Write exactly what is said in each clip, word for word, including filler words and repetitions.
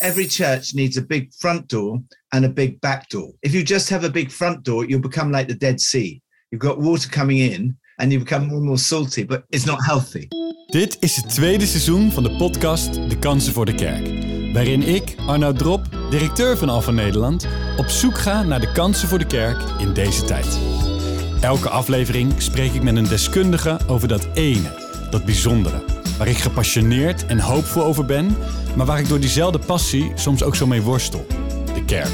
every church needs a big front door and a big back door. If you just have a big front door, you'll become like the Dead Sea. You've got water coming in and you become more and more salty, but it's not healthy. Dit is het tweede seizoen van de podcast De Kansen voor de Kerk, waarin ik, Arnoud Drop, directeur van Alfa Nederland, op zoek ga naar de kansen voor de kerk in deze tijd. Elke aflevering spreek ik met een deskundige over dat ene, dat bijzondere, waar ik gepassioneerd en hoopvol over ben, maar waar ik door diezelfde passie soms ook zo mee worstel, de kerk.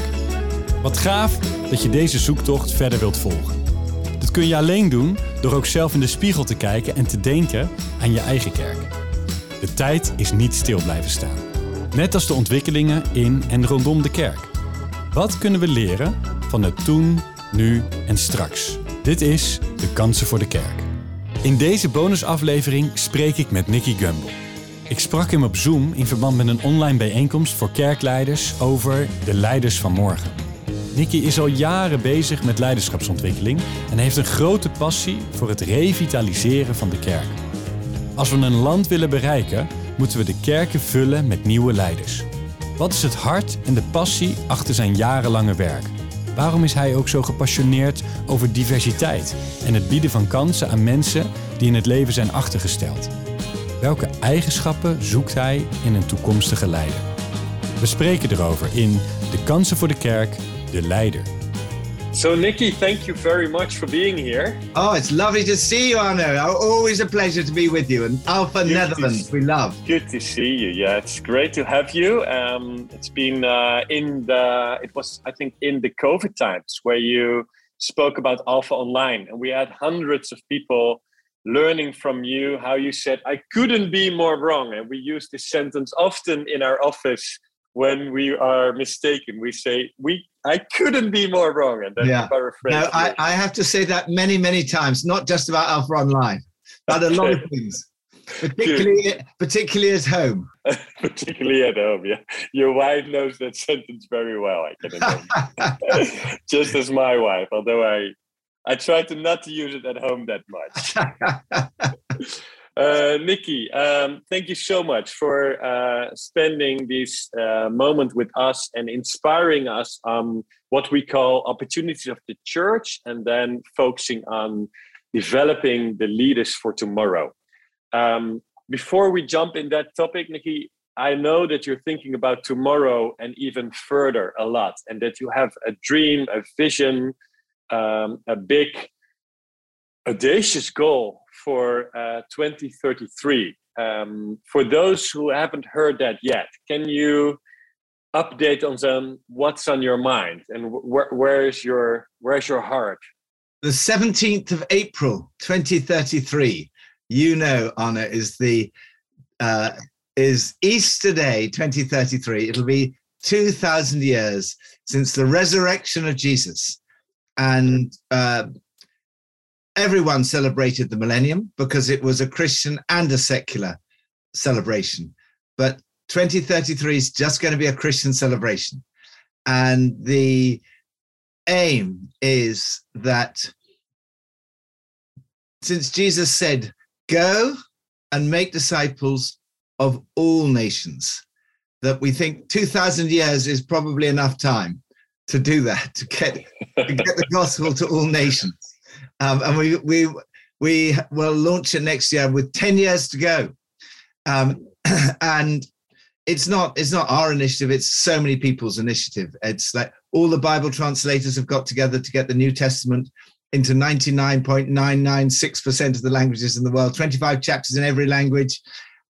Wat gaaf dat je deze zoektocht verder wilt volgen. Dat kun je alleen doen door ook zelf in de spiegel te kijken en te denken aan je eigen kerk. De tijd is niet stil blijven staan. Net als de ontwikkelingen in en rondom de kerk. Wat kunnen we leren van het toen, nu en straks? Dit is De Kansen voor de Kerk. In deze bonusaflevering spreek ik met Nicky Gumbel. Ik sprak hem op Zoom in verband met een online bijeenkomst voor kerkleiders over de leiders van morgen. Nicky is al jaren bezig met leiderschapsontwikkeling en heeft een grote passie voor het revitaliseren van de kerk. Als we een land willen bereiken, moeten we de kerken vullen met nieuwe leiders. Wat is het hart en de passie achter zijn jarenlange werk? Waarom is hij ook zo gepassioneerd over diversiteit en het bieden van kansen aan mensen die in het leven zijn achtergesteld? Welke eigenschappen zoekt hij in een toekomstige leider? We spreken erover in De Kansen voor de Kerk, de leider. So Nicky, thank you very much for being here. Oh, it's lovely to see you, Arno. Always a pleasure to be with you. And Alpha good Netherlands, we love. Good to see you. Yeah, it's great to have you. Um, it's been uh, in the, it was, I think, in the COVID times where you spoke about Alpha Online. And we had hundreds of people learning from you how you said, I couldn't be more wrong. And we use this sentence often in our office when we are mistaken. We say, we I couldn't be more wrong. And then yeah. No, I, I have to say that many, many times, not just about Alpha Online, but okay. A lot of things, particularly, particularly at home. Particularly at home, yeah. Your wife knows that sentence very well, I can imagine. Just as my wife, although I, I try to not to use it at home that much. Uh, Nicky, um, thank you so much for uh, spending this uh, moment with us and inspiring us on what we call opportunities of the church and then focusing on developing the leaders for tomorrow. Um, before we jump in that topic, Nicky, I know that you're thinking about tomorrow and even further a lot, and that you have a dream, a vision, um, a big, audacious goal for uh, twenty thirty-three. Um, for those who haven't heard that yet, can you update on them, what's on your mind and wh- where is your where's your heart? The seventeenth of April, twenty thirty-three. You know, Anna, is the uh, is Easter Day, twenty thirty-three. It'll be two thousand years since the resurrection of Jesus, and. Uh, Everyone celebrated the millennium because it was a Christian and a secular celebration. But twenty thirty-three is just going to be a Christian celebration. And the aim is that since Jesus said, go and make disciples of all nations, that we think two thousand years is probably enough time to do that, to get, to get the gospel to all nations. Um, and we we we will launch it next year with ten years to go, um, and it's not it's not our initiative. It's so many people's initiative. It's like all the Bible translators have got together to get the New Testament into ninety-nine point nine nine six percent of the languages in the world. twenty-five chapters in every language,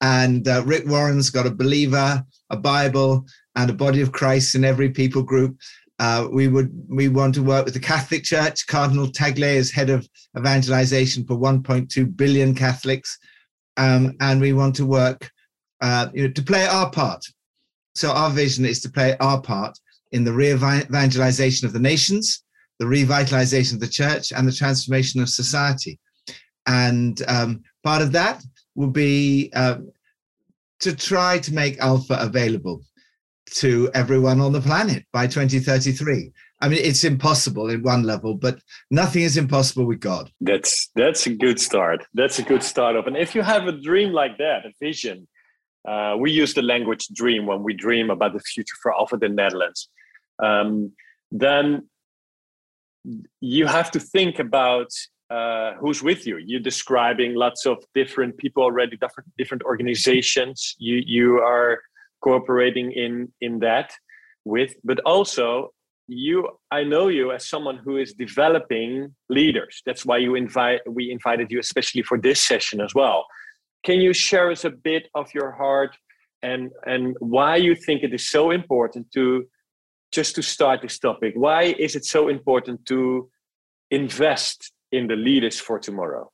and uh, Rick Warren's got a believer, a Bible, and a body of Christ in every people group. Uh, we would we want to work with the Catholic Church. Cardinal Tagle is head of evangelization for one point two billion Catholics, um, and we want to work uh, you know, to play our part. So our vision is to play our part in the re-evangelization of the nations, the revitalization of the church, and the transformation of society. And um, part of that will be uh, to try to make Alpha available to everyone on the planet by twenty thirty-three. I mean, it's impossible at one level, but nothing is impossible with God. That's that's a good start. That's a good start up. And if you have a dream like that, a vision, Uh, we use the language dream when we dream about the future for Alpha the Netherlands. Um, then you have to think about uh, who's with you. You're describing lots of different people already, different, different organizations you, you are cooperating in, in that with. But also, you, I know you as someone who is developing leaders. That's why you invite, we invited you especially for this session as well. Can you share us a bit of your heart and, and why you think it is so important to, just to start this topic, why is it so important to invest in the leaders for tomorrow?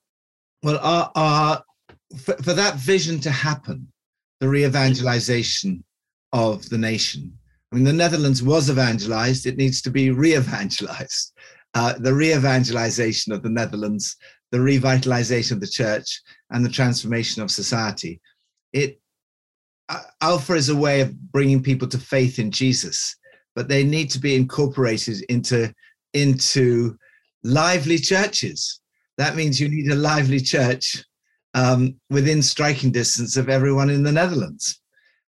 Well, our, our, for, for that vision to happen, the re-evangelization of the nation, I mean, the Netherlands was evangelized, it needs to be re-evangelized. Uh, the re-evangelization of the Netherlands, the revitalization of the church, and the transformation of society. It, uh, Alpha is a way of bringing people to faith in Jesus, but they need to be incorporated into, into lively churches. That means you need a lively church um, within striking distance of everyone in the Netherlands.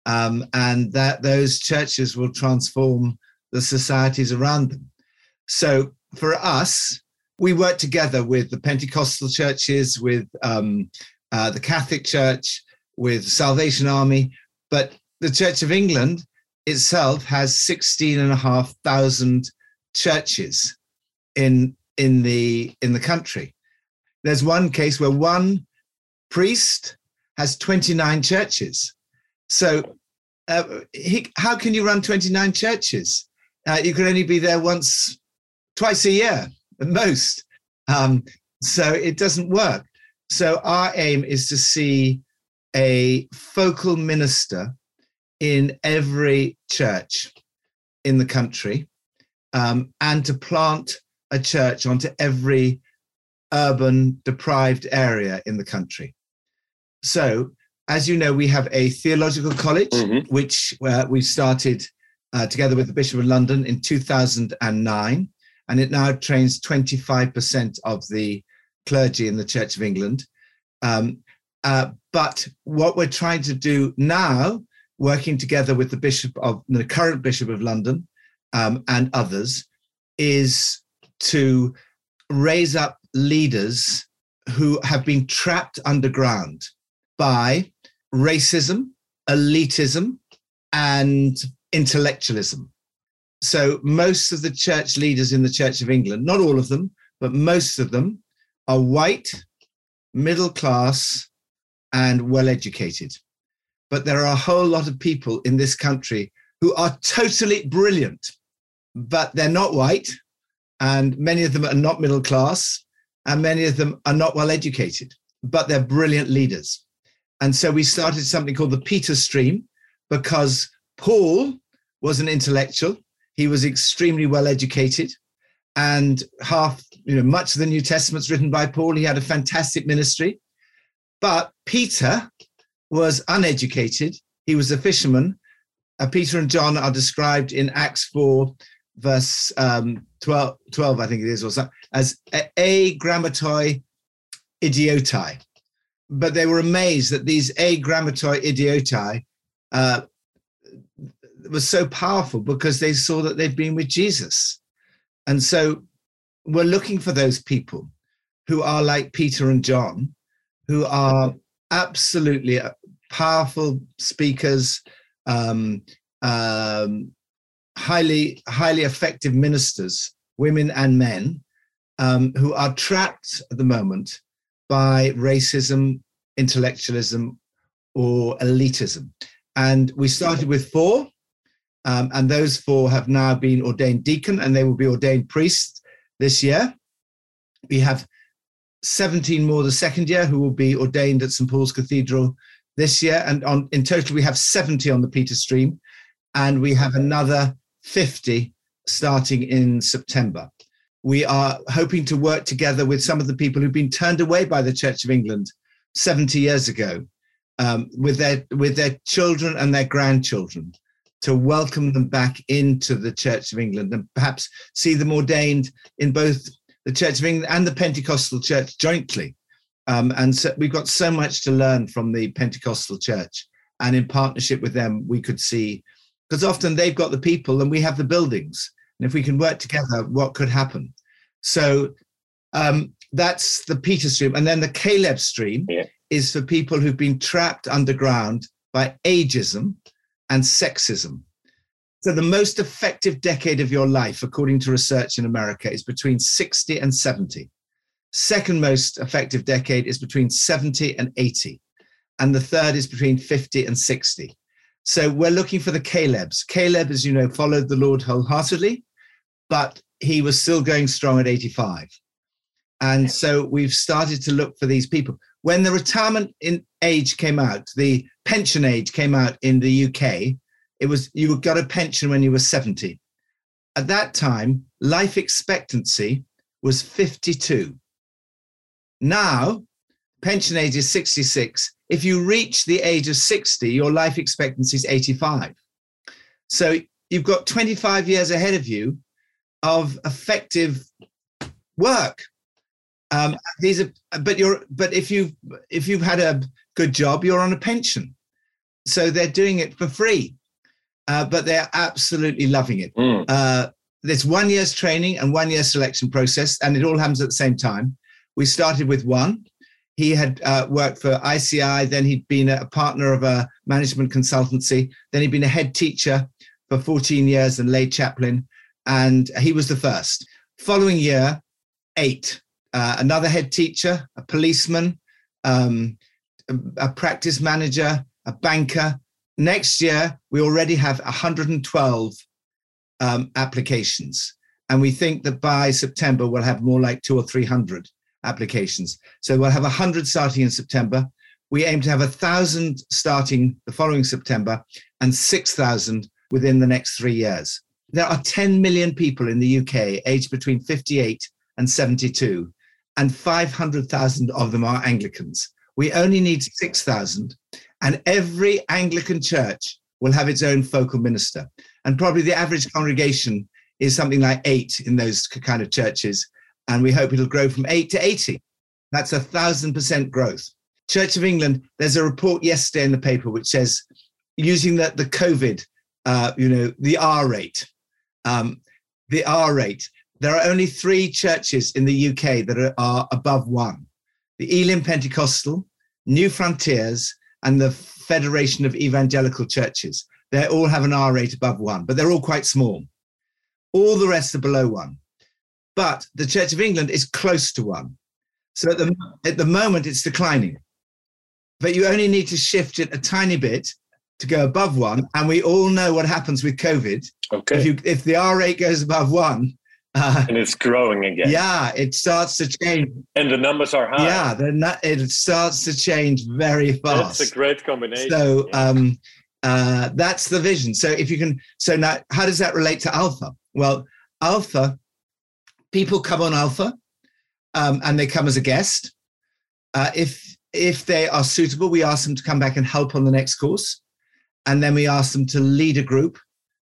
Um, and that those churches will transform the societies around them. So for us, we work together with the Pentecostal churches, with um, uh, the Catholic Church, with Salvation Army, but the Church of England itself has sixteen and a half thousand churches in in the in the country. There's one case where one priest has twenty-nine churches. So uh, he, how can you run twenty-nine churches? Uh, you can only be there once, twice a year. The most. Um, so it doesn't work. So our aim is to see a focal minister in every church in the country um, and to plant a church onto every urban deprived area in the country. So, as you know, we have a theological college, mm-hmm. which uh, we started uh, together with the Bishop of London in two thousand nine. And it now trains twenty-five percent of the clergy in the Church of England. Um, uh, but what we're trying to do now, working together with the Bishop of the current Bishop of London um, and others, is to raise up leaders who have been trapped underground by racism, elitism, and intellectualism. So most of the church leaders in the Church of England, not all of them, but most of them are white, middle class, and well-educated. But there are a whole lot of people in this country who are totally brilliant, but they're not white, and many of them are not middle class, and many of them are not well-educated, but they're brilliant leaders. And so we started something called the Peter Stream, because Paul was an intellectual. He was extremely well-educated, and half, you know, much of the New Testament's written by Paul. He had a fantastic ministry, but Peter was uneducated. He was a fisherman. Uh, Peter and John are described in Acts four, verse um, twelve, twelve, I think it is, or something, as a grammatoi idiotai. But they were amazed that these a grammatoi idiotai uh, was so powerful, because they saw that they'd been with Jesus. And so we're looking for those people who are like Peter and John, who are absolutely powerful speakers, um, um, highly, highly effective ministers, women and men, um, who are trapped at the moment by racism, intellectualism, or elitism. And we started with four. Um, and those four have now been ordained deacon, and they will be ordained priests this year. We have seventeen more the second year who will be ordained at Saint Paul's Cathedral this year. And on, in total, we have seventy on the Peter Stream, and we have another fifty starting in September. We are hoping to work together with some of the people who've been turned away by the Church of England seventy years ago, um, with their, with their children and their grandchildren, to welcome them back into the Church of England, and perhaps see them ordained in both the Church of England and the Pentecostal Church jointly. Um, and so we've got so much to learn from the Pentecostal Church And in partnership with them, we could see, because often they've got the people and we have the buildings. And if we can work together, what could happen? So um, that's the Peter stream. And then the Caleb stream yeah. is for people who've been trapped underground by ageism and sexism. So the most effective decade of your life, according to research in America, is between sixty and seventy. Second most effective decade is between seventy and eighty. And the third is between fifty and sixty. So we're looking for the Calebs. Caleb, as you know, followed the Lord wholeheartedly, but he was still going strong at eighty-five. And so we've started to look for these people. When the retirement in age came out, the pension age came out in the U K, it was you got a pension when you were seventy. At that time, life expectancy was fifty-two. Now, pension age is sixty-six. If you reach the age of sixty, your life expectancy is eighty-five. So you've got twenty-five years ahead of you of effective work. Um, these are, but you're, but if you've if you've had a good job, you're on a pension. So they're doing it for free, uh, but they're absolutely loving it. Mm. Uh, there's one year's training and one year selection process, and it all happens at the same time. We started with one. He had uh, worked for I C I, then he'd been a partner of a management consultancy, then he'd been a head teacher for fourteen years and lay chaplain, and he was the first. Following year, eight, uh, another head teacher, a policeman, um, a practice manager, a banker. Next year, we already have one hundred twelve um, applications, and we think that by September, we'll have more like two or three hundred. Applications. So we'll have one hundred starting in September. We aim to have one thousand starting the following September and six thousand within the next three years. There are ten million people in the U K aged between fifty-eight and seventy-two, and five hundred thousand of them are Anglicans. We only need six thousand, and every Anglican church will have its own focal minister. And probably the average congregation is something like eight in those kind of churches. And we hope it'll grow from eight to eighty. That's a thousand percent growth. Church of England, there's a report yesterday in the paper which says, using the, the COVID, uh, you know, the R rate, um, the R rate, there are only three churches in the U K that are, are above one. The Elim Pentecostal, New Frontiers, and the Federation of Evangelical Churches. They all have an R rate above one, but they're all quite small. All the rest are below one. But the Church of England is close to one. So at the, at the moment, it's declining. But you only need to shift it a tiny bit to go above one. And we all know what happens with COVID. Okay. If, you, if the R rate goes above one. Uh, and it's growing again. Yeah, it starts to change. And the numbers are high. Yeah, they're not, it starts to change very fast. That's a great combination. So yeah. um, uh, that's the vision. So if you can, so now, how does that relate to Alpha? Well, Alpha... People come on Alpha um, and they come as a guest. Uh, if, if they are suitable, we ask them to come back and help on the next course. And then we ask them to lead a group,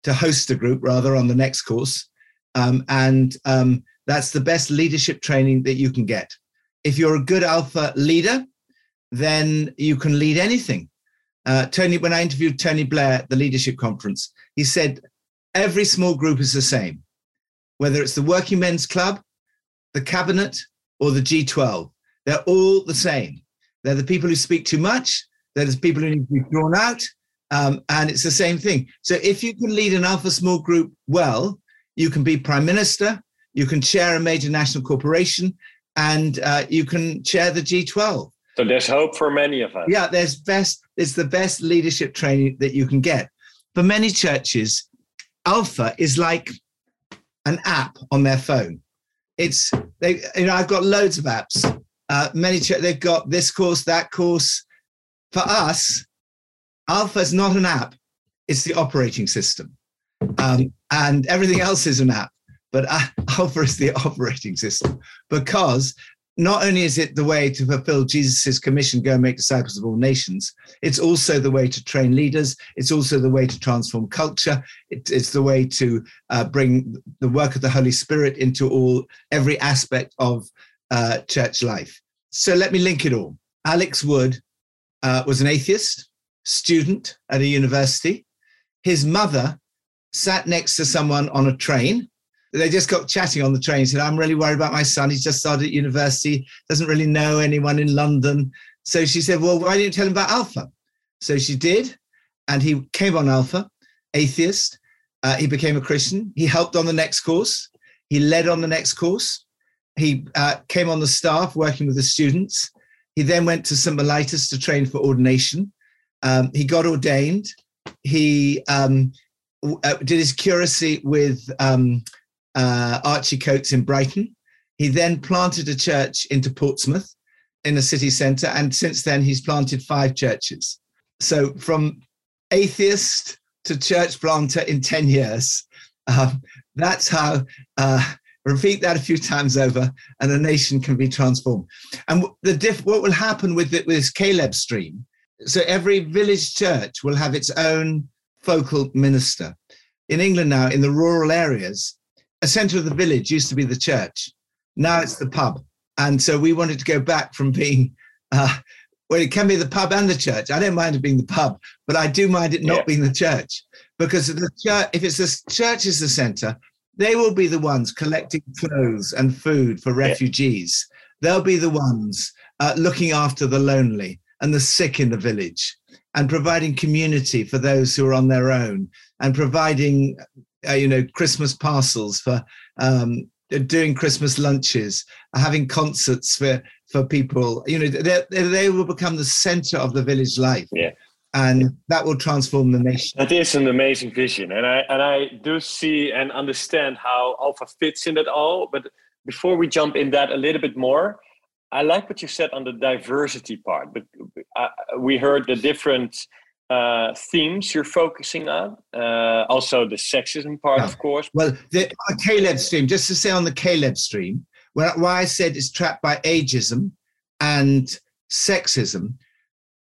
to host a group rather on the next course. Um, and um, that's the best leadership training that you can get. If you're a good Alpha leader, then you can lead anything. Uh, Tony, when I interviewed Tony Blair at the leadership conference, he said, every small group is the same. Whether it's the Working Men's Club, the Cabinet, or the G twelve. They're all the same. They're the people who speak too much. They're the people who need to be drawn out. Um, and it's the same thing. So if you can lead an Alpha small group well, you can be prime minister, you can chair a major national corporation, and uh, you can chair the G twelve. So there's hope for many of us. Yeah, there's best. It's the best leadership training that you can get. For many churches, Alpha is like an app on their phone. It's they. You know, I've got loads of apps. Uh, many they've got this course, that course. For us, Alpha is not an app; it's the operating system, um, and everything else is an app. But uh, Alpha is the operating system because not only is it the way to fulfill Jesus's commission, go and make disciples of all nations, it's also the way to train leaders. It's also the way to transform culture. It, it's the way to uh, bring the work of the Holy Spirit into all every aspect of uh, church life. So let me link it all. Alex Wood uh, was an atheist. student at a university. His mother sat next to someone on a train. They just got chatting on the train. He said, I'm really worried about my son. He's just started at university, doesn't really know anyone in London. So she said, well, why don't you tell him about Alpha? So she did. And he came on Alpha, atheist. Uh, he became a Christian. He helped on the next course. He led on the next course. He uh, came on the staff working with the students. He then went to Saint Mellitus to train for ordination. Um, he got ordained. He um, w- uh, did his curacy with um, uh, Archie Coates in Brighton. He then planted a church into Portsmouth in the city centre. And since then, he's planted five churches. So from atheist to church planter in ten years. Um, that's how, uh, repeat that a few times over, and a nation can be transformed. And the diff, what will happen with, the, with this Caleb stream, so every village church will have its own focal minister. In England now, in the rural areas, a centre of the village used to be the church. Now it's the pub. And so we wanted to go back from being... Uh, Well, it can be the pub and the church. I don't mind it being the pub, but I do mind it not yeah. being the church, because the church, if it's the church is the centre, they will be the ones collecting clothes and food for refugees. Yeah. They'll be the ones uh, looking after the lonely and the sick in the village, and providing community for those who are on their own, and providing, uh, you know, Christmas parcels for um, doing Christmas lunches, having concerts for. For people, you know, they, they will become the centre of the village life, yeah, and yeah. that will transform the nation. That is an amazing vision, and I and I do see and understand how Alpha fits in it all. But before we jump in that a little bit more, I like what you said on the diversity part. But uh, we heard the different uh, themes you're focusing on, uh, also the sexism part, no. of course. Well, the Caleb stream, just to say on the Caleb stream. Why I said it's trapped by ageism and sexism.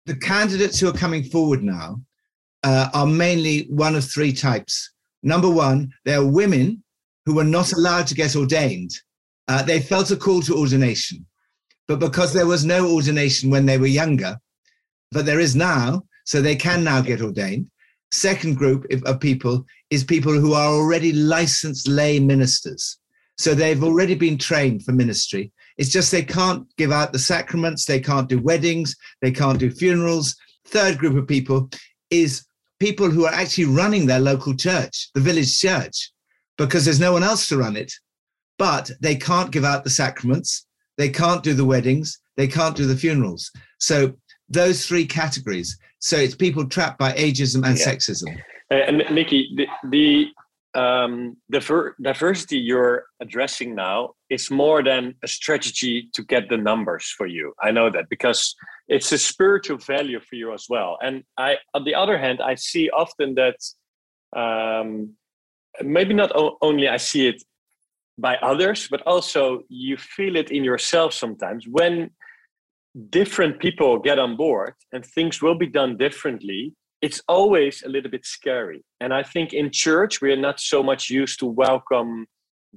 The candidates who are coming forward now uh, are mainly one of three types. Number one, they're women who were not allowed to get ordained. Uh, they felt a call to ordination, but because there was no ordination when they were younger, but there is now, so they can now get ordained. Second group of people is people who are already licensed lay ministers. So they've already been trained for ministry. It's just they can't give out the sacraments. They can't do weddings. They can't do funerals. Third group of people is people who are actually running their local church, the village church, because there's no one else to run it. But they can't give out the sacraments. They can't do the weddings. They can't do the funerals. So those three categories. So it's people trapped by ageism and yeah. sexism. Uh, and Nicky, the... the... Um, the diversity you're addressing now is more than a strategy to get the numbers for you. I know that because it's a spiritual value for you as well. And I, on the other hand, I see often that um, maybe not o- only I see it by others, but also you feel it in yourself sometimes when different people get on board and things will be done differently. It's always a little bit scary. And I think in church, we are not so much used to welcome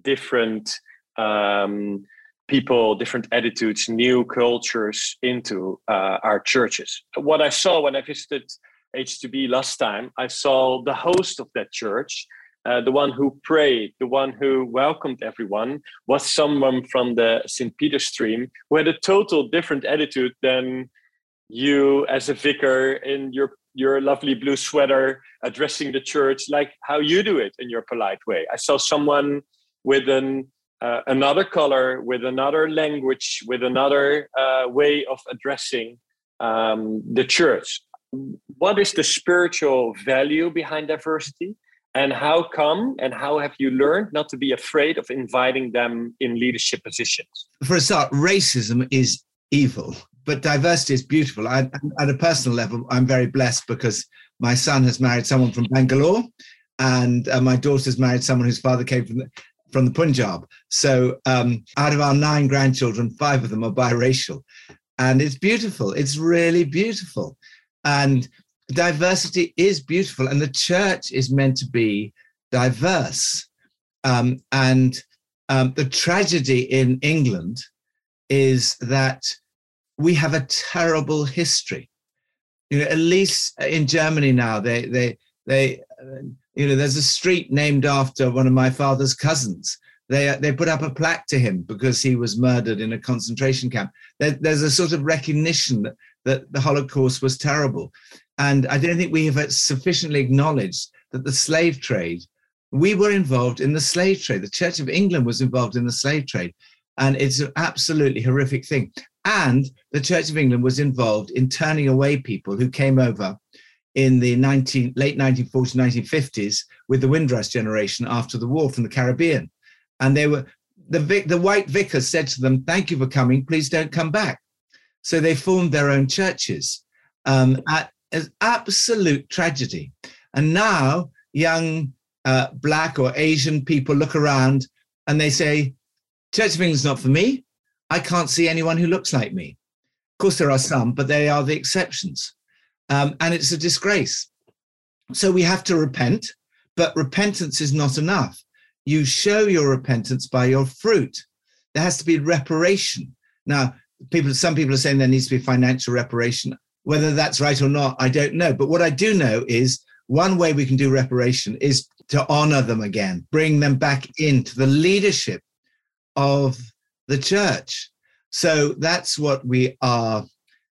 different um, people, different attitudes, new cultures into uh, our churches. What I saw when I visited H T B last time, I saw the host of that church, uh, the one who prayed, the one who welcomed everyone, was someone from the Saint Peter's stream who had a total different attitude than you as a vicar in your your lovely blue sweater addressing the church, like how you do it in your polite way. I saw someone with an uh, another color, with another language, with another uh, way of addressing um, the church. What is the spiritual value behind diversity? And how come and how have you learned not to be afraid of inviting them in leadership positions? For a start, racism is evil. But diversity is beautiful. I, at a personal level, I'm very blessed because my son has married someone from Bangalore, and uh, my daughter's married someone whose father came from the, from the Punjab. So um, out of our nine grandchildren, five of them are biracial. And it's beautiful. It's really beautiful. And diversity is beautiful. And the church is meant to be diverse. Um, and um, the tragedy in England is that we have a terrible history You know, at least in Germany now, they they they you know, there's a street named after one of my father's cousins. They they put up a plaque to him because he was murdered in a concentration camp. There, there's a sort of recognition that, that the Holocaust was terrible. And I don't think we have sufficiently acknowledged that the slave trade, we were involved in the slave trade. The Church of England was involved in the slave trade. And it's an absolutely horrific thing. And the Church of England was involved in turning away people who came over in the nineteen, late nineteen forties, nineteen fifties with the Windrush generation after the war from the Caribbean. And they were, the, vic, the white vicar said to them, thank you for coming, please don't come back. So they formed their own churches um, at an absolute tragedy. And now young uh, black or Asian people look around and they say, Church of England's not for me. I can't see anyone who looks like me. Of course, there are some, but they are the exceptions. Um, and it's a disgrace. So we have to repent, but repentance is not enough. You show your repentance by your fruit. There has to be reparation. Now, people, some people are saying there needs to be financial reparation. Whether that's right or not, I don't know. But what I do know is one way we can do reparation is to honor them again, bring them back into the leadership of the church. So that's what we are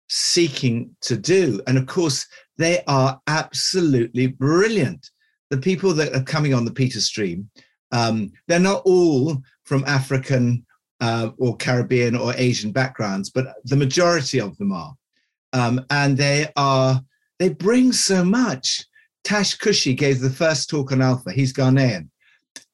seeking to do. And of course, they are absolutely brilliant. The people that are coming on the Peter Stream, um, they're not all from African uh, or Caribbean or Asian backgrounds, but the majority of them are. Um, and they are, they bring so much. Tash Kushi gave the first talk on Alpha. He's Ghanaian.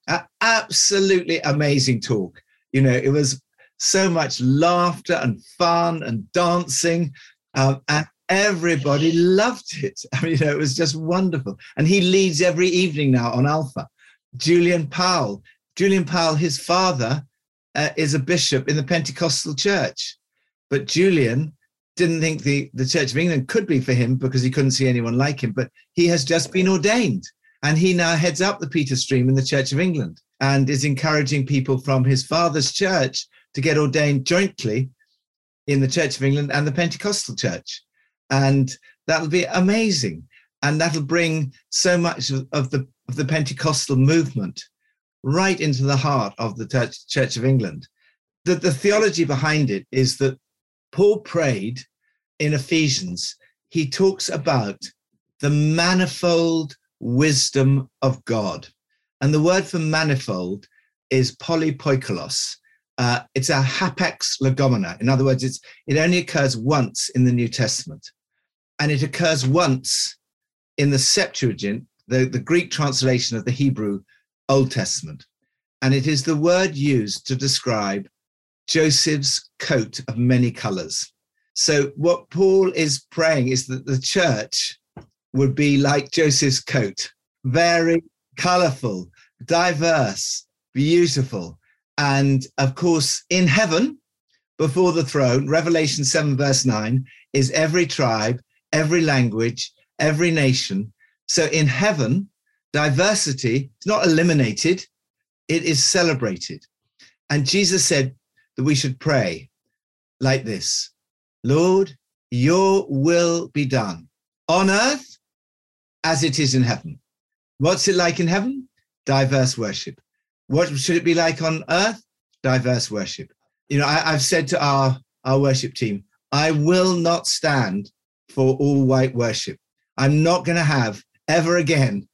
Uh, absolutely amazing talk. You know, it was so much laughter and fun and dancing, um, and everybody loved it. I mean, you know, it was just wonderful. And he leads every evening now on Alpha. Julian Powell, Julian Powell, his father uh, is a bishop in the Pentecostal Church, but Julian didn't think the, the Church of England could be for him because he couldn't see anyone like him, but he has just been ordained and he now heads up the Peter Stream in the Church of England and is encouraging people from his father's church to get ordained jointly in the Church of England and the Pentecostal Church. And that'll be amazing. And that'll bring so much of, of, the, of the Pentecostal movement right into the heart of the Church, Church of England. The, the theology behind it is that Paul prayed in Ephesians. He talks about the manifold wisdom of God. And the word for manifold is polypoikilos. Uh, it's a hapax logomena. In other words, it's, it only occurs once in the New Testament. And it occurs once in the Septuagint, the, the Greek translation of the Hebrew Old Testament. And it is the word used to describe Joseph's coat of many colors. So what Paul is praying is that the church would be like Joseph's coat, very colorful, diverse, beautiful. And of course, in heaven, before the throne, Revelation seven, verse nine, is every tribe, every language, every nation. So in heaven, diversity is not eliminated, it is celebrated. And Jesus said that we should pray like this: Lord, your will be done on earth as it is in heaven. What's it like in heaven? Diverse worship. What should it be like on earth? Diverse worship. You know, I, I've said to our, our worship team, I will not stand for all white worship. I'm not going to have ever again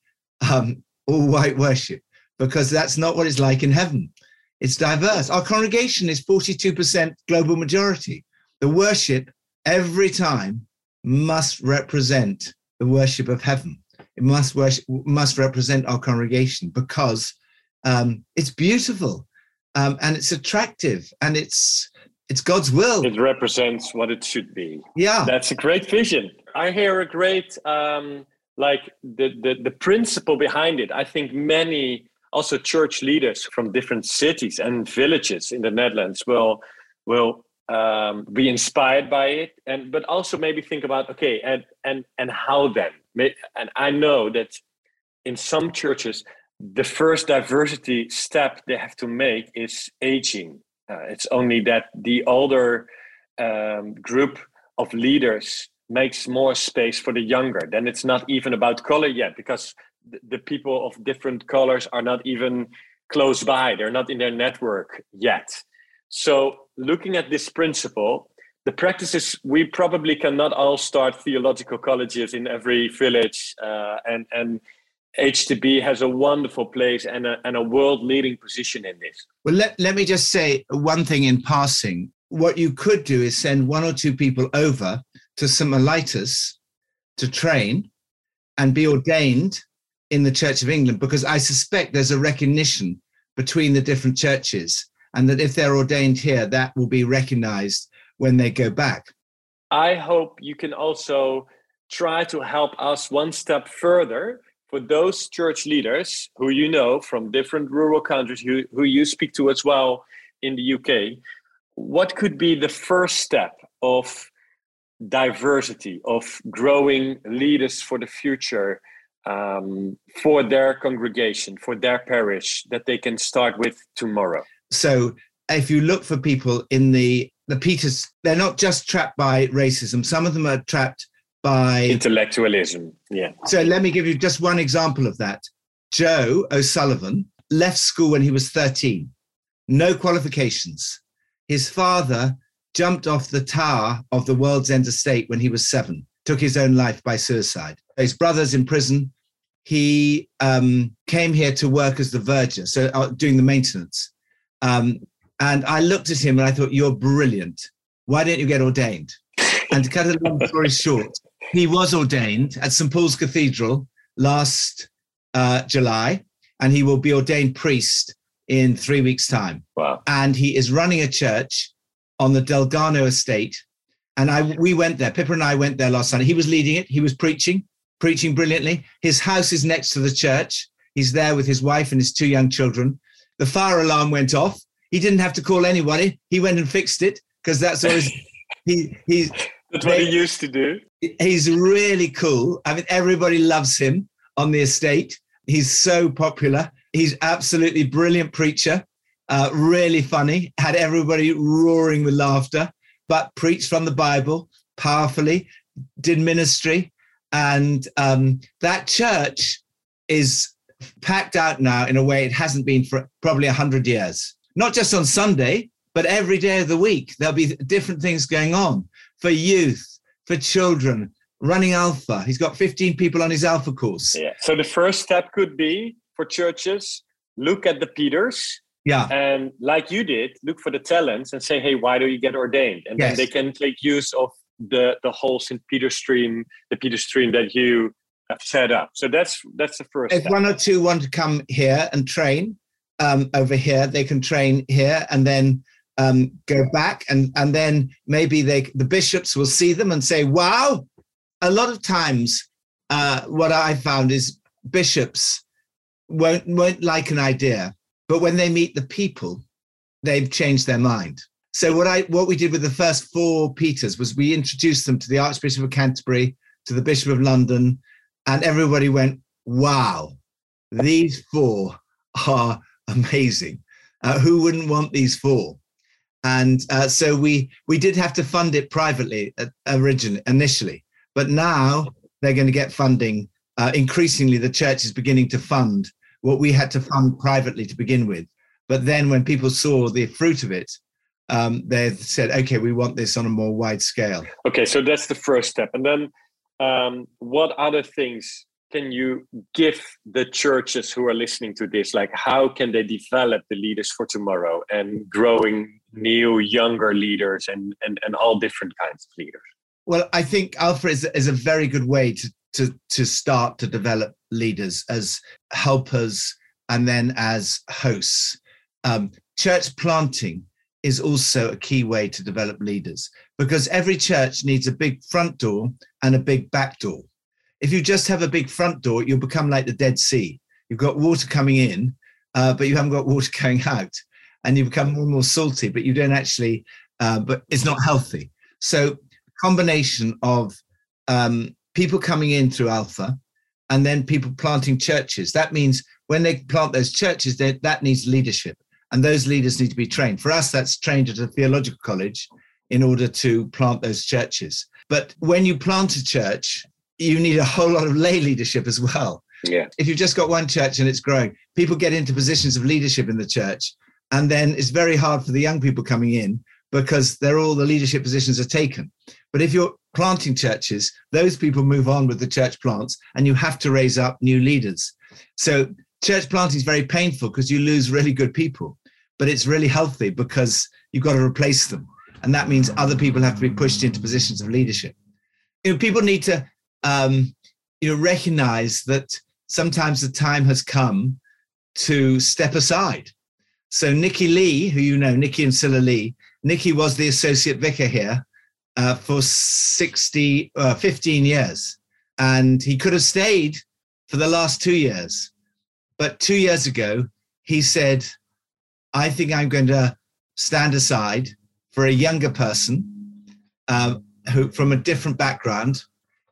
um, all white worship, because that's not what it's like in heaven. It's diverse. Our congregation is forty-two percent global majority. The worship every time must represent the worship of heaven. It must worship, must represent our congregation, because Um, it's beautiful, um, and it's attractive, and it's it's God's will. It represents what it should be. Yeah, that's a great vision. I hear a great um, like the, the the principle behind it. I think many also church leaders from different cities and villages in the Netherlands will will um, be inspired by it, and but also maybe think about okay, and and and how then? And I know that in some churches, the first diversity step they have to make is aging. Uh, it's only that the older um, group of leaders makes more space for the younger. Then it's not even about color yet, because th- the people of different colors are not even close by. They're not in their network yet. So looking at this principle, the practices, we probably cannot all start theological colleges in every village, uh, and, and H T B has a wonderful place and a, and a world-leading position in this. Well, let, let me just say one thing in passing. What you could do is send one or two people over to Saint Mellitus to train and be ordained in the Church of England, because I suspect there's a recognition between the different churches, and that if they're ordained here, that will be recognized when they go back. I hope you can also try to help us one step further for those church leaders who you know from different rural countries, who, who you speak to as well in the U K. What could be the first step of diversity, of growing leaders for the future, um, for their congregation, for their parish, that they can start with tomorrow? So if you look for people in the the Peters, they're not just trapped by racism. Some of them are trapped by intellectualism. Yeah. So let me give you just one example of that. Joe O'Sullivan left school when he was thirteen, no qualifications. His father jumped off the tower of the World's End estate when he was seven, took his own life by suicide. His brother's in prison. He um, came here to work as the verger, so uh, doing the maintenance. Um, and I looked at him and I thought, you're brilliant. Why don't you get ordained? And to cut a long story short, he was ordained at Saint Paul's Cathedral last uh, July, and he will be ordained priest in three weeks' time. Wow. And he is running a church on the Delgano estate. And I we went there, Pippa and I went there last Sunday. He was leading it. He was preaching, preaching brilliantly. His house is next to the church. He's there with his wife and his two young children. The fire alarm went off. He didn't have to call anybody. He went and fixed it, because that's always he he's that's what they, he used to do. He's really cool. I mean, everybody loves him on the estate. He's so popular. He's absolutely brilliant preacher, uh, really funny, had everybody roaring with laughter, but preached from the Bible powerfully, did ministry. And um, that church is packed out now in a way it hasn't been for probably one hundred years. Not just on Sunday, but every day of the week. There'll be different things going on for youth, for children, running Alpha. He's got fifteen people on his Alpha course. Yeah. So the first step could be, for churches, look at the Peters, yeah, and like you did, look for the talents and say, hey, why do you get ordained? And yes, then they can take use of the the whole Saint Peter stream, the Peter stream that you have set up. So that's that's the first. If step. One or two want to come here and train um, over here, they can train here and then um, go back, and and then maybe they the bishops will see them and say, wow. A lot of times, uh, what I found is bishops Won't, won't like an idea, but when they meet the people, they've changed their mind. So what I what we did with the first four Peters was we introduced them to the Archbishop of Canterbury, to the Bishop of London, and everybody went, wow, these four are amazing. Uh, who wouldn't want these four? And uh, so we we did have to fund it privately uh, originally, initially, but now they're going to get funding. Uh, increasingly, the church is beginning to fund what we had to fund privately to begin with. But then when people saw the fruit of it, um, they said, okay, we want this on a more wide scale. Okay, so that's the first step. And then um, what other things can you give the churches who are listening to this? Like, how can they develop the leaders for tomorrow and growing new, younger leaders and, and, and all different kinds of leaders? Well, I think Alpha is, is a very good way to, to, to start to develop leaders as helpers and then as hosts. Um, church planting is also a key way to develop leaders, because every church needs a big front door and a big back door. If you just have a big front door, you'll become like the Dead Sea. You've got water coming in, uh, but you haven't got water going out. And you become more and more salty, but you don't actually, uh, but it's not healthy. So combination of um, people coming in through Alpha and then people planting churches. That means when they plant those churches, they, that needs leadership, and those leaders need to be trained. For us, that's trained at a theological college in order to plant those churches. But when you plant a church, you need a whole lot of lay leadership as well. Yeah. If you've just got one church and it's growing, people get into positions of leadership in the church. And then it's very hard for the young people coming in because they're all the leadership positions are taken. But if you're planting churches, those people move on with the church plants and you have to raise up new leaders. So church planting is very painful because you lose really good people, but it's really healthy because you've got to replace them. And that means other people have to be pushed into positions of leadership. You know, people need to um, you know, recognize that sometimes the time has come to step aside. So Nicky Lee, who you know, Nicky and Silla Lee, Nicky was the associate vicar here uh, for sixty, uh, fifteen years. And he could have stayed for the last two years. But two years ago, he said, I think I'm going to stand aside for a younger person uh, who, from a different background,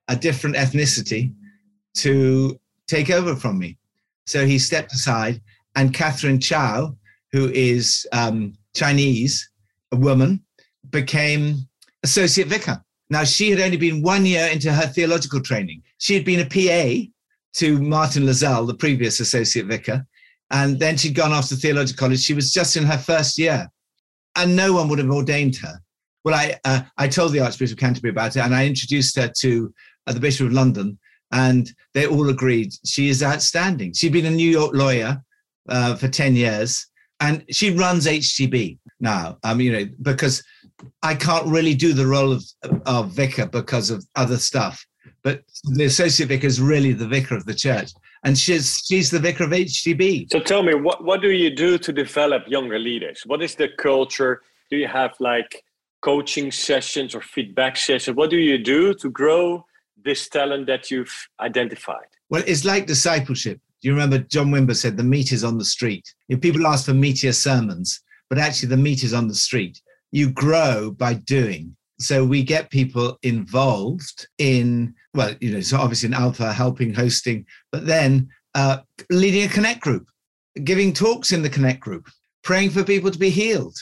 a different ethnicity, to take over from me. So he stepped aside, and Catherine Chow, who is um, Chinese, a woman, became associate vicar. Now, she had only been one year into her theological training. She had been a P A to Martin Lazell, the previous associate vicar, and then she'd gone off to theological college. She was just in her first year, and no one would have ordained her. Well, I uh, I told the Archbishop of Canterbury about it, and I introduced her to uh, the Bishop of London, and they all agreed she is outstanding. She'd been a New York lawyer uh, for ten years, and she runs H T B now, um, you know, because I can't really do the role of, of vicar because of other stuff. But the associate vicar is really the vicar of the church. And she's she's the vicar of H T B. So tell me, what, what do you do to develop younger leaders? What is the culture? Do you have like coaching sessions or feedback sessions? What do you do to grow this talent that you've identified? Well, it's like discipleship. Do you remember John Wimber said the meat is on the street? If people ask for meatier sermons, but actually the meat is on the street. You grow by doing. So we get people involved in, well, you know, so obviously in Alpha, helping, hosting, but then uh, leading a Connect group, giving talks in the Connect group, praying for people to be healed.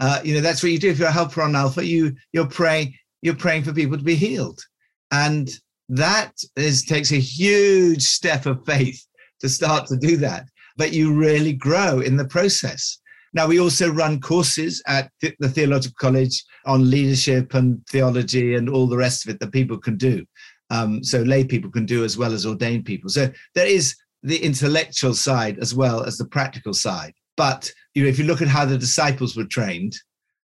Uh, you know, that's what you do if you're a helper on Alpha. You you're praying, you're praying for people to be healed, and that is takes a huge step of faith to start to do that. But you really grow in the process. Now, we also run courses at the Theological College on leadership and theology and all the rest of it that people can do. Um, so lay people can do as well as ordained people. So there is the intellectual side as well as the practical side. But you know, if you look at how the disciples were trained,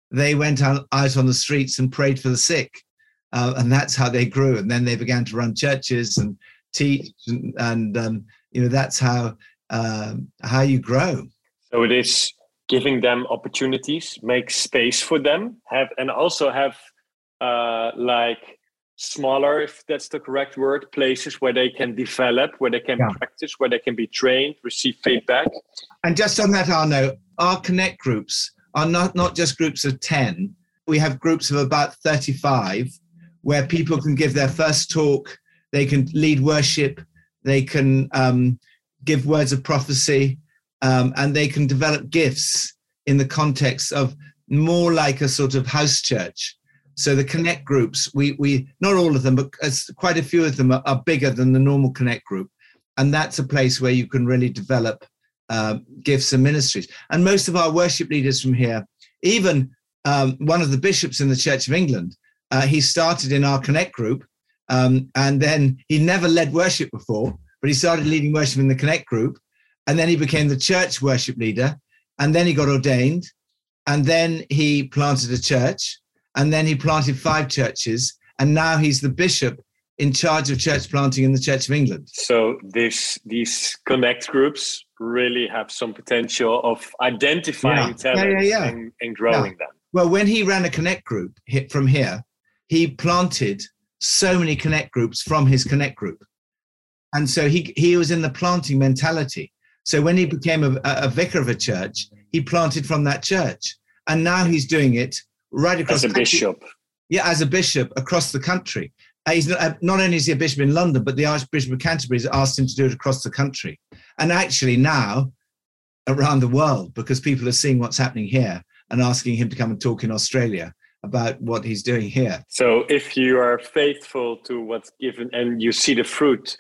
they went out, out on the streets and prayed for the sick. Uh, and that's how they grew. And then they began to run churches and teach. And, and um, you know, that's how, um, how you grow. So it is giving them opportunities, make space for them, have and also have uh, like smaller, if that's the correct word, places where they can develop, where they can yeah. practice, where they can be trained, receive feedback. And just on that, Arno, our Connect groups are not, not just groups of ten. We have groups of about thirty-five where people can give their first talk, they can lead worship, they can um, give words of prophecy, Um, and they can develop gifts in the context of more like a sort of house church. So the Connect groups, we we not all of them, but quite a few of them are, are bigger than the normal Connect group. And that's a place where you can really develop uh, gifts and ministries. And most of our worship leaders from here, even um, one of the bishops in the Church of England, uh, he started in our Connect group, um, and then he never led worship before, but he started leading worship in the Connect group. And then he became the church worship leader, and then he got ordained, and then he planted a church, and then he planted five churches, and now he's the bishop in charge of church planting in the Church of England. So this, these Connect groups really have some potential of identifying yeah. talents yeah, yeah, yeah. And, and growing yeah. them. Well, when he ran a Connect group from here, he planted so many Connect groups from his Connect group. And so he, he was in the planting mentality. So when he became a, a vicar of a church, he planted from that church. And now he's doing it right across the country. As a bishop. Yeah, as a bishop across the country. He's not, not only is he a bishop in London, but the Archbishop of Canterbury has asked him to do it across the country. And actually now around the world, because people are seeing what's happening here and asking him to come and talk in Australia. about what he's doing here. So if you are faithful to what's given and you see the fruit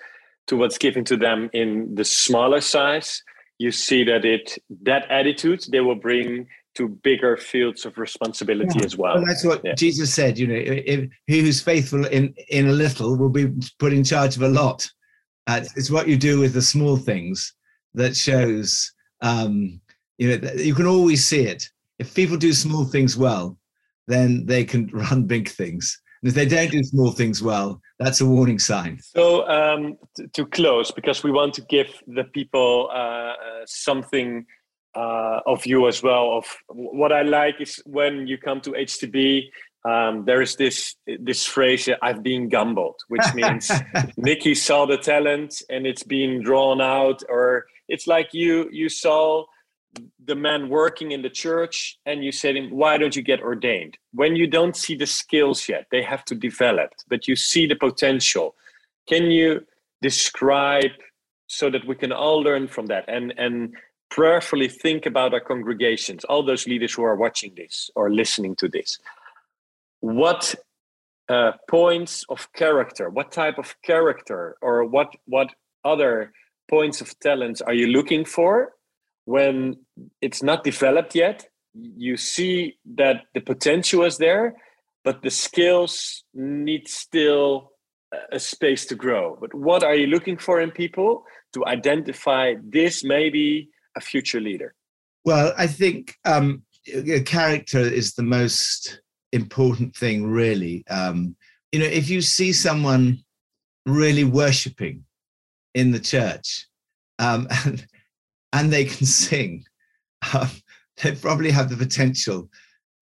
to what's given to them in the smaller size, you see that it that attitude they will bring to bigger fields of responsibility yeah. as well. well. That's what yeah. Jesus said, you know, if he who's faithful in, in a little will be put in charge of a lot. Uh, it's what you do with the small things that shows, um, you know, you can always see it. If people do small things well, then they can run big things. And if they don't do small things well, that's a warning sign. So um, to, to close, because we want to give the people uh, something uh, of you as well. Of what I like is when you come to H T B, um, there is this this phrase, "I've been gumbled," which means Nicky saw the talent and it's being drawn out, or it's like you you saw the man working in the church and you said to him, why don't you get ordained? When you don't see the skills yet, they have to develop, but you see the potential. Can you describe so that we can all learn from that and, and prayerfully think about our congregations, all those leaders who are watching this or listening to this? What uh, points of character, what type of character or what, what other points of talents are you looking for? When it's not developed yet, you see that the potential is there, but the skills need still a space to grow. But what are you looking for in people to identify this maybe a future leader? Well, I think um, character is the most important thing, really. Um, you know, if you see someone really worshiping in the church, um, and and they can sing, um, they probably have the potential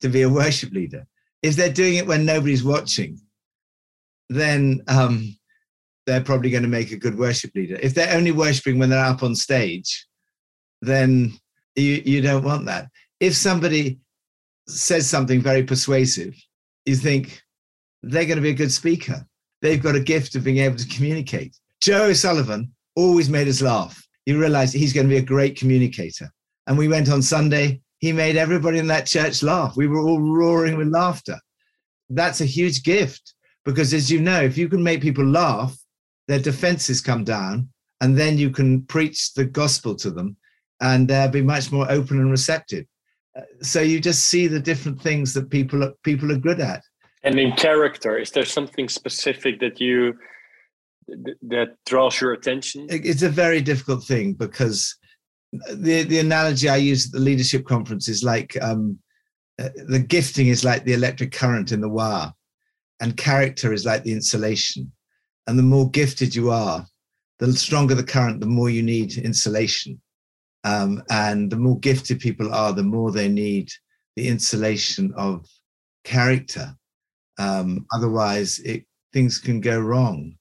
to be a worship leader. If they're doing it when nobody's watching, then um, they're probably going to make a good worship leader. If they're only worshiping when they're up on stage, then you, you don't want that. If somebody says something very persuasive, you think they're going to be a good speaker. They've got a gift of being able to communicate. Joe O'Sullivan always made us laugh. You realize he's going to be a great communicator. And we went on Sunday, he made everybody in that church laugh. We were all roaring with laughter. That's a huge gift because, as you know, if you can make people laugh, their defenses come down and then you can preach the gospel to them and they'll be much more open and receptive. So you just see the different things that people are, people are good at. And in character, is there something specific that you... that draws your attention? It's a very difficult thing because the the analogy I use at the leadership conference is like um, uh, the gifting is like the electric current in the wire and character is like the insulation. And the more gifted you are, the stronger the current, the more you need insulation. Um, and the more gifted people are, the more they need the insulation of character. Um, otherwise, it, things can go wrong.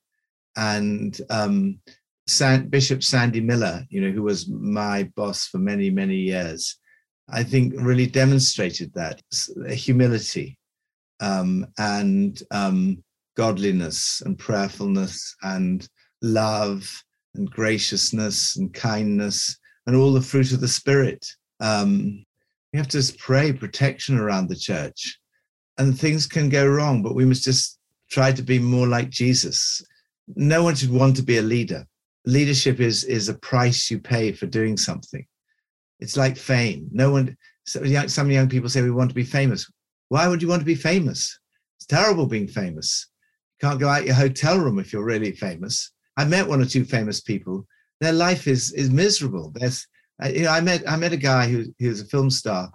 And um, San, Bishop Sandy Miller, you know, who was my boss for many, many years, I think really demonstrated that humility um, and um, godliness and prayerfulness and love and graciousness and kindness and all the fruit of the Spirit. Um, we have to just pray protection around the church and things can go wrong, but we must just try to be more like Jesus. No one should want to be a leader. Leadership is is a price you pay for doing something. It's like fame. No one. So young, some young people say we want to be famous. Why would you want to be famous? It's terrible being famous. You can't go out your hotel room if you're really famous. I met one or two famous people. Their life is is miserable. There's, you know, I met I met a guy who who was a film star.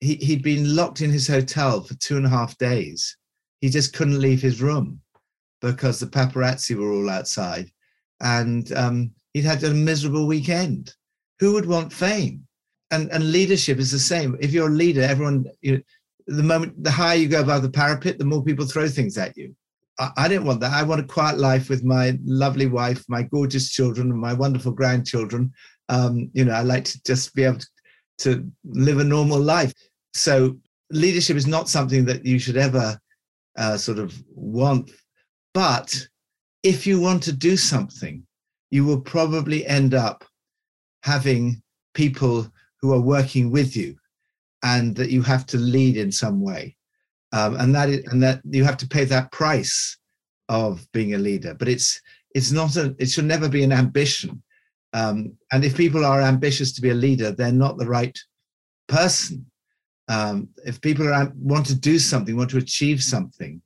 He he'd been locked in his hotel for two and a half days. He just couldn't leave his room, because the paparazzi were all outside, and um, he'd had a miserable weekend. Who would want fame? And and leadership is the same. If you're a leader, everyone, you know, the moment, the higher you go above the parapet, the more people throw things at you. I, I don't want that. I want a quiet life with my lovely wife, my gorgeous children, and my wonderful grandchildren. Um, you know, I like to just be able to, to live a normal life. So leadership is not something that you should ever uh, sort of want. But if you want to do something, you will probably end up having people who are working with you and that you have to lead in some way. Um, and that is, and that you have to pay that price of being a leader. But it's it's not a it should never be an ambition. Um, and if people are ambitious to be a leader, they're not the right person. Um, if people are, want to do something, want to achieve something,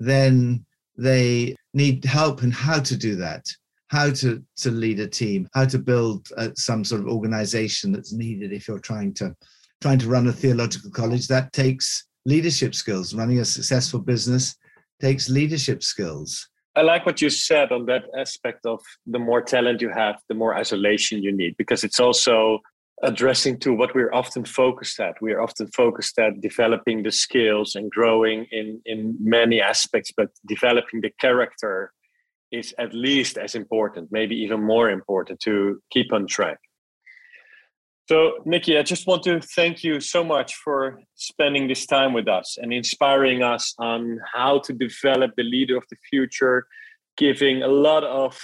then they need help in how to do that, how to, to lead a team, how to build uh, some sort of organization that's needed. If you're trying to trying to run a theological college, that takes leadership skills. Running a successful business takes leadership skills. I like what you said on that aspect of the more talent you have, the more isolation you need, because it's also addressing to what we're often focused at. We're often focused at developing the skills and growing in, in many aspects, but developing the character is at least as important, maybe even more important to keep on track. So, Nicky, I just want to thank you so much for spending this time with us and inspiring us on how to develop the leader of the future, giving a lot of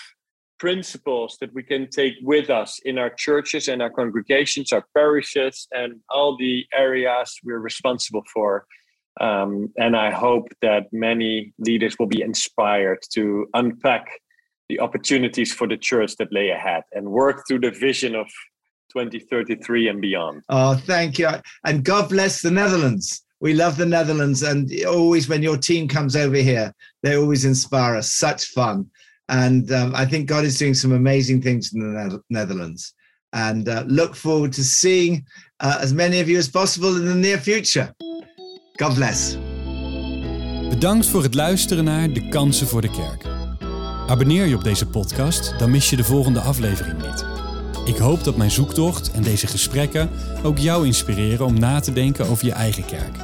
principles that we can take with us in our churches and our congregations, our parishes, and all the areas we're responsible for. Um, and I hope that many leaders will be inspired to unpack the opportunities for the church that lay ahead and work through the vision of twenty thirty-three and beyond. Oh, thank you. And God bless the Netherlands. We love the Netherlands. And always when your team comes over here, they always inspire us. Such fun. And um, I think God is doing some amazing things in the Netherlands. And uh, look forward to seeing uh, as many of you as possible in the near future. God bless. Bedankt voor het luisteren naar De Kansen voor de Kerk. Abonneer je op deze podcast, dan mis je de volgende aflevering niet. Ik hoop dat mijn zoektocht en deze gesprekken ook jou inspireren om na te denken over je eigen kerk.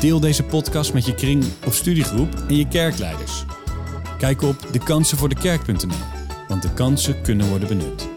Deel deze podcast met je kring of studiegroep en je kerkleiders. Kijk op de kansen voor de kerk punt n l, want de kansen kunnen worden benut.